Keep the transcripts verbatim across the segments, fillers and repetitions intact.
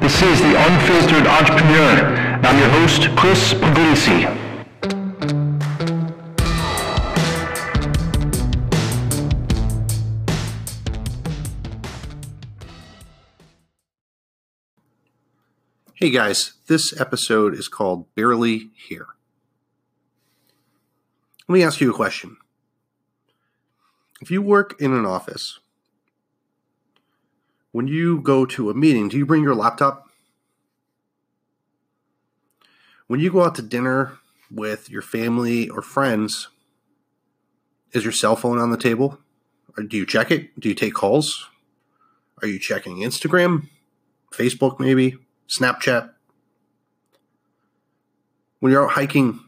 This is the Unfiltered Entrepreneur, and I'm your host, Chris Pavlisi. Hey guys, this episode is called Barely Here. Let me ask you a question. If you work in an office, when you go to a meeting, do you bring your laptop? When you go out to dinner with your family or friends, is your cell phone on the table? Or do you check it? Do you take calls? Are you checking Instagram, Facebook maybe, Snapchat? When you're out hiking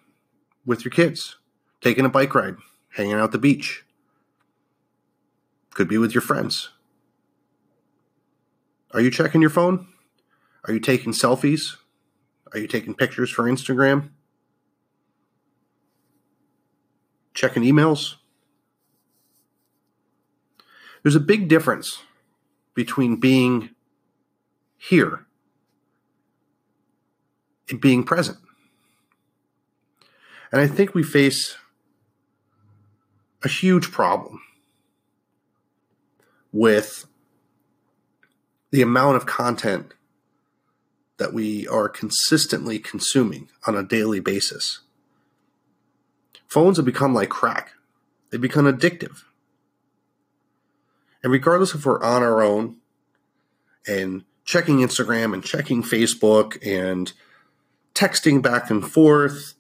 with your kids, taking a bike ride, hanging out at the beach. Could be with your friends. Are you checking your phone? Are you taking selfies? Are you taking pictures for Instagram? Checking emails? There's a big difference between being here and being present. And I think we face a huge problem with the amount of content that we are consistently consuming on a daily basis. Phones have become like crack. They become addictive. And regardless if we're on our own and checking Instagram and checking Facebook and texting back and forth,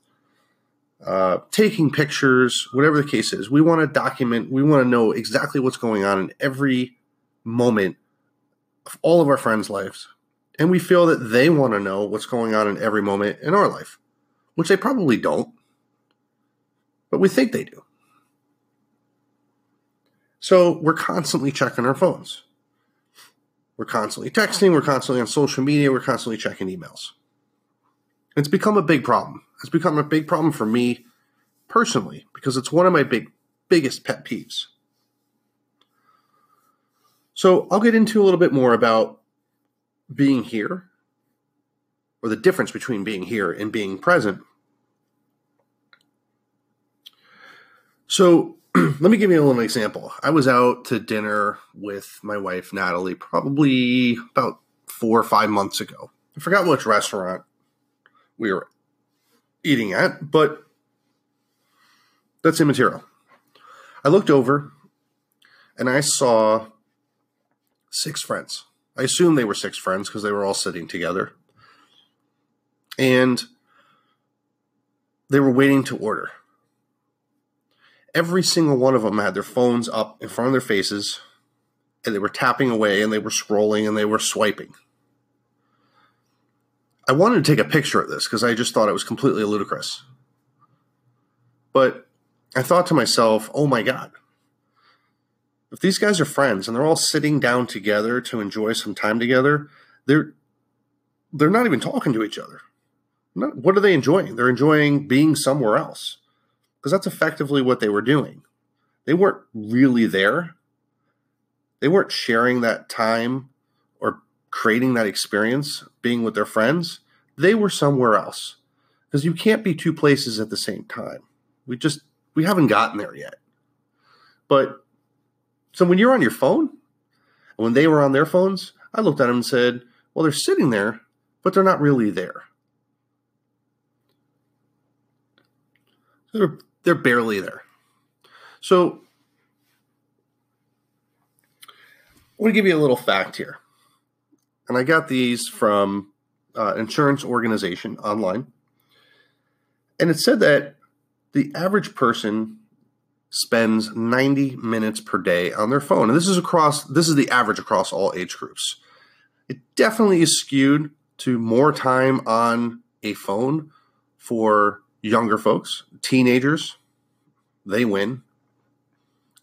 uh, taking pictures, whatever the case is, we want to document, we want to know exactly what's going on in every moment of all of our friends' lives. And we feel that they want to know what's going on in every moment in our life, which they probably don't, but we think they do. So we're constantly checking our phones. We're constantly texting. We're constantly on social media. We're constantly checking emails. It's become a big problem. It's become a big problem for me personally because it's one of my big, biggest pet peeves. So I'll get into a little bit more about being here, or the difference between being here and being present. So let me give you a little example. I was out to dinner with my wife, Natalie, probably about four or five months ago. I forgot which restaurant we were eating at, but that's immaterial. I looked over and I saw six friends. I assume they were six friends because they were all sitting together. And they were waiting to order. Every single one of them had their phones up in front of their faces, and they were tapping away, and they were scrolling, and they were swiping. I wanted to take a picture of this because I just thought it was completely ludicrous. But I thought to myself, oh my God. If these guys are friends and they're all sitting down together to enjoy some time together, they're they're not even talking to each other. Not, what are they enjoying? They're enjoying being somewhere else because that's effectively what they were doing. They weren't really there. They weren't sharing that time or creating that experience, being with their friends. They were somewhere else because you can't be two places at the same time. We just we haven't gotten there yet. But so when you're on your phone, and when they were on their phones, I looked at them and said, well, they're sitting there, but they're not really there. They're, they're barely there. So I want to give you a little fact here. And I got these from uh, an insurance organization online. And it said that the average person spends ninety minutes per day on their phone. And this is across, this is the average across all age groups. It definitely is skewed to more time on a phone for younger folks, teenagers, they win.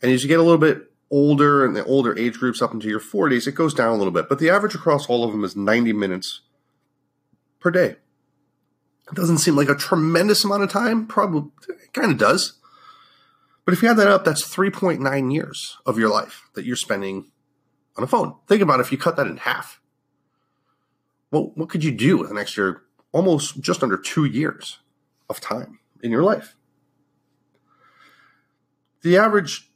And as you get a little bit older and the older age groups up into your forties, it goes down a little bit. But the average across all of them is ninety minutes per day. It doesn't seem like a tremendous amount of time. Probably, it kind of does. But if you add that up, that's three point nine years of your life that you're spending on a phone. Think about if you cut that in half. Well, what could you do in the next year? Almost just under two years of time in your life. The average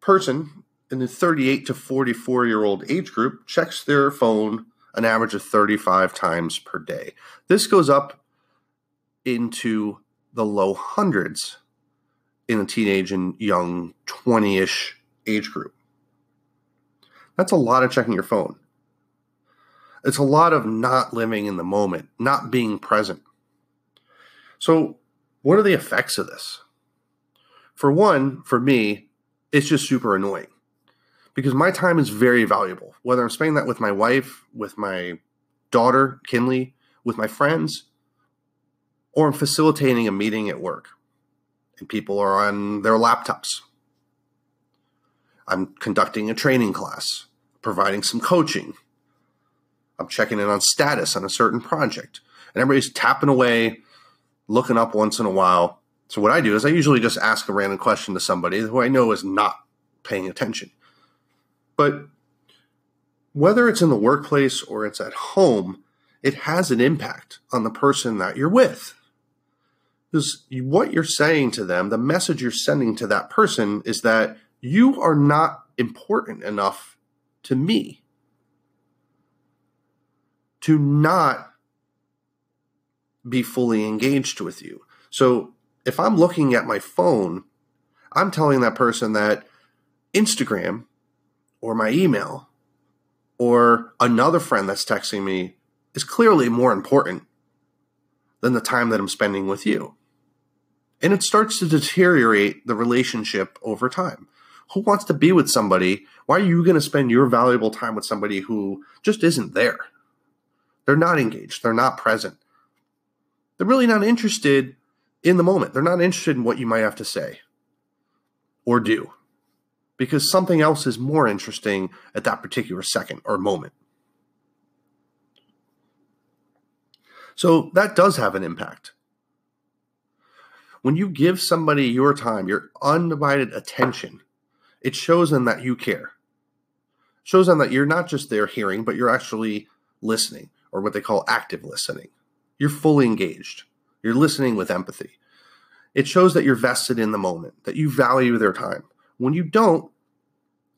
person in the thirty-eight to forty-four-year-old age group checks their phone an average of thirty-five times per day. This goes up into the low hundreds in the teenage and young twenty-ish age group. That's a lot of checking your phone. It's a lot of not living in the moment, not being present. So what are the effects of this? For one, for me, it's just super annoying because my time is very valuable. Whether I'm spending that with my wife, with my daughter, Kinley, with my friends, or I'm facilitating a meeting at work and people are on their laptops. I'm conducting a training class, providing some coaching. I'm checking in on status on a certain project. And everybody's tapping away, looking up once in a while. So what I do is I usually just ask a random question to somebody who I know is not paying attention. But whether it's in the workplace or it's at home, it has an impact on the person that you're with. Because what you're saying to them, the message you're sending to that person is that you are not important enough to me to not be fully engaged with you. So if I'm looking at my phone, I'm telling that person that Instagram or my email or another friend that's texting me is clearly more important than the time that I'm spending with you. And it starts to deteriorate the relationship over time. Who wants to be with somebody? Why are you going to spend your valuable time with somebody who just isn't there? They're not engaged. They're not present. They're really not interested in the moment. They're not interested in what you might have to say or do because something else is more interesting at that particular second or moment. So that does have an impact. When you give somebody your time, your undivided attention, it shows them that you care. It shows them that you're not just there hearing, but you're actually listening, or what they call active listening. You're fully engaged. You're listening with empathy. It shows that you're vested in the moment, that you value their time. When you don't,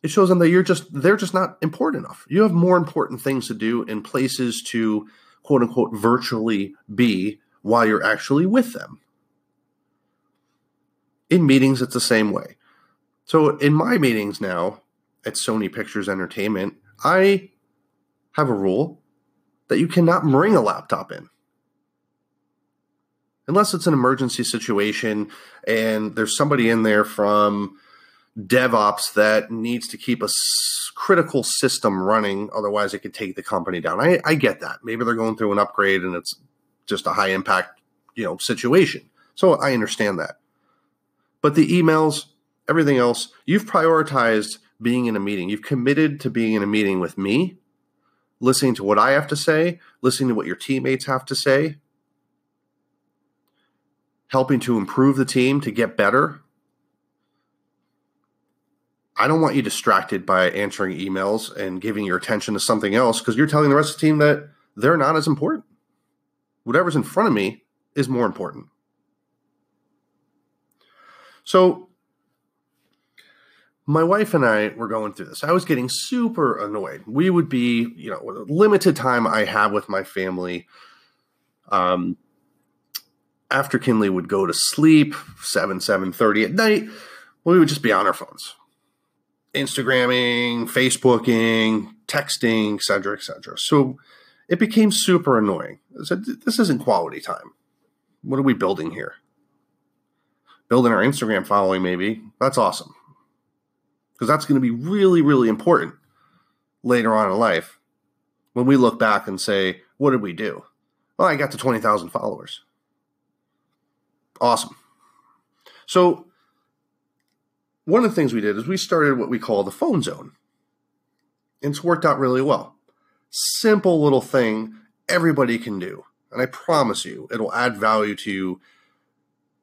it shows them that you're just they're just not important enough. You have more important things to do and places to, quote unquote, virtually be while you're actually with them. In meetings, it's the same way. So in my meetings now at Sony Pictures Entertainment, I have a rule that you cannot bring a laptop in unless it's an emergency situation and there's somebody in there from DevOps that needs to keep a critical system running. Otherwise, it could take the company down. I, I get that. Maybe they're going through an upgrade and it's just a high impact, you know, situation. So I understand that. But the emails, everything else, you've prioritized being in a meeting. You've committed to being in a meeting with me, listening to what I have to say, listening to what your teammates have to say, helping to improve the team to get better. I don't want you distracted by answering emails and giving your attention to something else because you're telling the rest of the team that they're not as important. Whatever's in front of me is more important. So my wife and I were going through this. I was getting super annoyed. We would be, you know, limited time I have with my family. Um, after Kinley would go to sleep, seven, seven thirty at night, we would just be on our phones. Instagramming, Facebooking, texting, et cetera, et cetera. So it became super annoying. I said, this isn't quality time. What are we building here? Building our Instagram following, maybe. That's awesome. Because that's going to be really, really important later on in life when we look back and say, what did we do? Well, I got to twenty thousand followers. Awesome. So one of the things we did is we started what we call the phone zone. And it's worked out really well. Simple little thing everybody can do. And I promise you, it'll add value to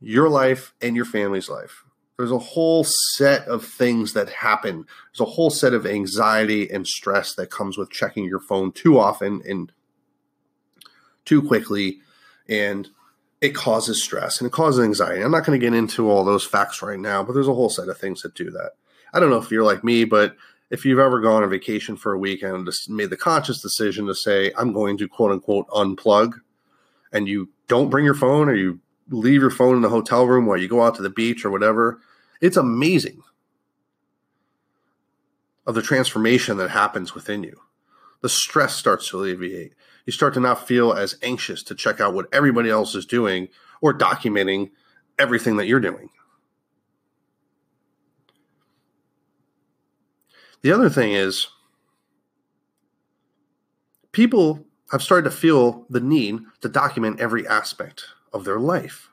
your life and your family's life. There's a whole set of things that happen. There's a whole set of anxiety and stress that comes with checking your phone too often and too quickly, and it causes stress and it causes anxiety. I'm not going to get into all those facts right now, but there's a whole set of things that do that. I don't know if you're like me, but if you've ever gone on vacation for a week and just made the conscious decision to say, I'm going to quote unquote unplug, and you don't bring your phone or you leave your phone in the hotel room while you go out to the beach or whatever, it's amazing of the transformation that happens within you. The stress starts to alleviate. You start to not feel as anxious to check out what everybody else is doing or documenting everything that you're doing. The other thing is, people have started to feel the need to document every aspect of their life.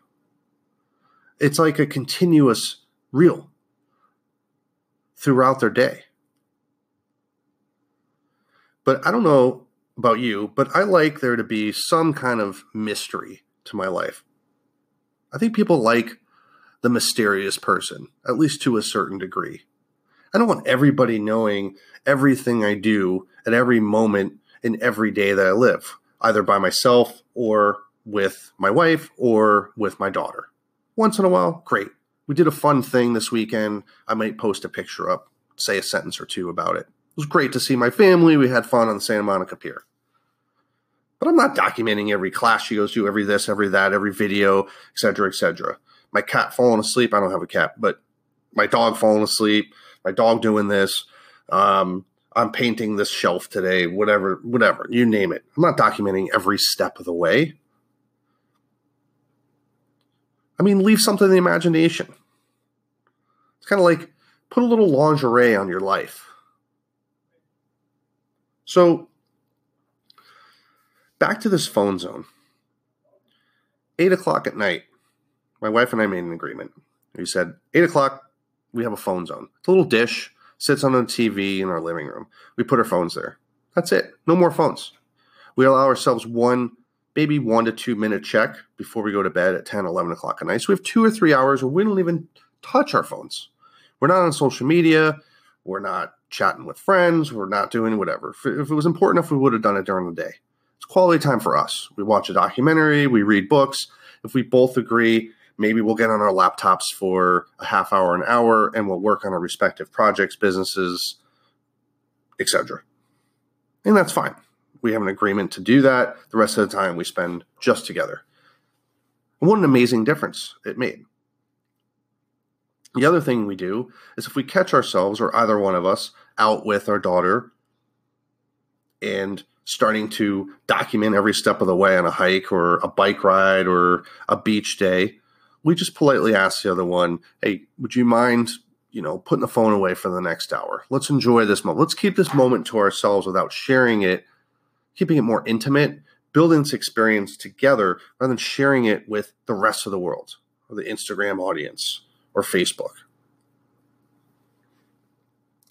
It's like a continuous reel throughout their day. But I don't know about you, but I like there to be some kind of mystery to my life. I think people like the mysterious person, at least to a certain degree. I don't want everybody knowing everything I do at every moment in every day that I live, either by myself or with my wife or with my daughter. Once in a while, great. We did a fun thing this weekend. I might post a picture up, say a sentence or two about it. It was great to see my family. We had fun on the Santa Monica Pier. But I'm not documenting every class she goes to, every this, every that, every video, et cetera, et cetera. My cat falling asleep. I don't have a cat, but my dog falling asleep, my dog doing this. Um, I'm painting this shelf today, whatever, whatever, you name it. I'm not documenting every step of the way. I mean, leave something to the imagination. It's kind of like put a little lingerie on your life. So back to this phone zone. Eight o'clock at night, my wife and I made an agreement. We said, eight o'clock, we have a phone zone. It's a little dish, sits on a T V in our living room. We put our phones there. That's it. No more phones. We allow ourselves one maybe one to two minute check before we go to bed at ten, eleven o'clock at night. So we have two or three hours where we don't even touch our phones. We're not on social media. We're not chatting with friends. We're not doing whatever. If it was important enough, we would have done it during the day. It's quality time for us. We watch a documentary. We read books. If we both agree, maybe we'll get on our laptops for a half hour, an hour, and we'll work on our respective projects, businesses, et cetera. And that's fine. We have an agreement to do that. The rest of the time we spend just together. And what an amazing difference it made. The other thing we do is if we catch ourselves or either one of us out with our daughter and starting to document every step of the way on a hike or a bike ride or a beach day, we just politely ask the other one, hey, would you mind, you know, putting the phone away for the next hour? Let's enjoy this moment. Let's keep this moment to ourselves without sharing it. Keeping it more intimate, building this experience together rather than sharing it with the rest of the world or the Instagram audience or Facebook.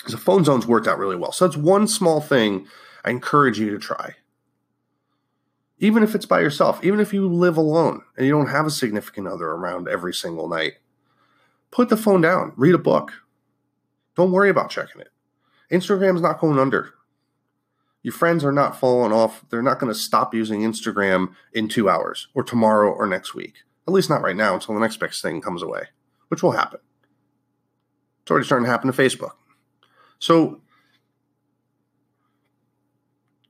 So phone zones worked out really well. So that's one small thing I encourage you to try. Even if it's by yourself, even if you live alone and you don't have a significant other around every single night, put the phone down, read a book. Don't worry about checking it. Instagram's not going under. Your friends are not falling off. They're not going to stop using Instagram in two hours or tomorrow or next week. At least not right now until the next big thing comes away, which will happen. It's already starting to happen to Facebook. So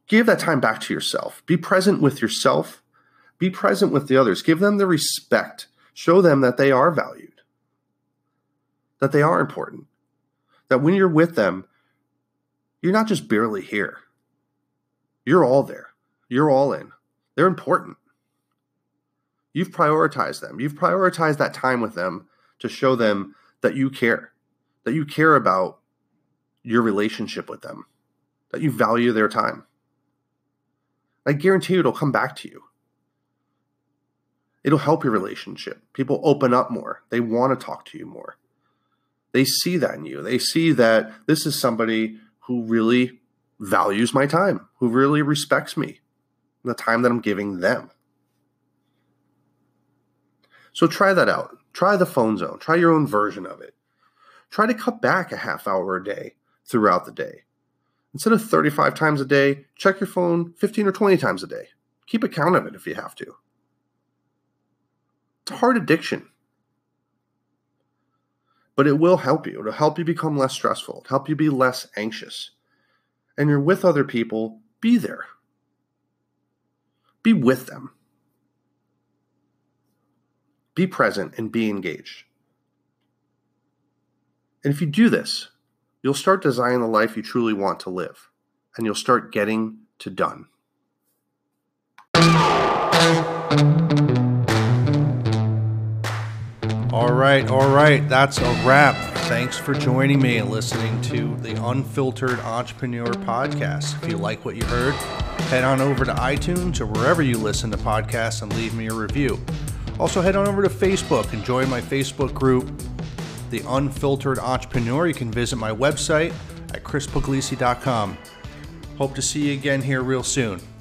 give that time back to yourself. Be present with yourself. Be present with the others. Give them the respect. Show them that they are valued, that they are important, that when you're with them, you're not just barely here. You're all there. You're all in. They're important. You've prioritized them. You've prioritized that time with them to show them that you care, that you care about your relationship with them, that you value their time. I guarantee you it'll come back to you. It'll help your relationship. People open up more. They want to talk to you more. They see that in you. They see that this is somebody who really values my time, who really respects me, and the time that I'm giving them. So try that out. Try the phone zone. Try your own version of it. try to cut back a half hour a day throughout the day. Instead of thirty-five times a day, check your phone fifteen or twenty times a day. Keep account of it if you have to. It's a hard addiction. But it will help you. It'll help you become less stressful. It'll help you be less anxious. And you're with other people, be there. Be with them. Be present and be engaged. And if you do this, you'll start designing the life you truly want to live. And you'll start getting to done. All right, all right. That's a wrap. Thanks for joining me and listening to the Unfiltered Entrepreneur podcast. If you like what you heard, head on over to iTunes or wherever you listen to podcasts and leave me a review. Also, head on over to Facebook and join my Facebook group, The Unfiltered Entrepreneur. You can visit my website at chris pavlisi dot com. Hope to see you again here real soon.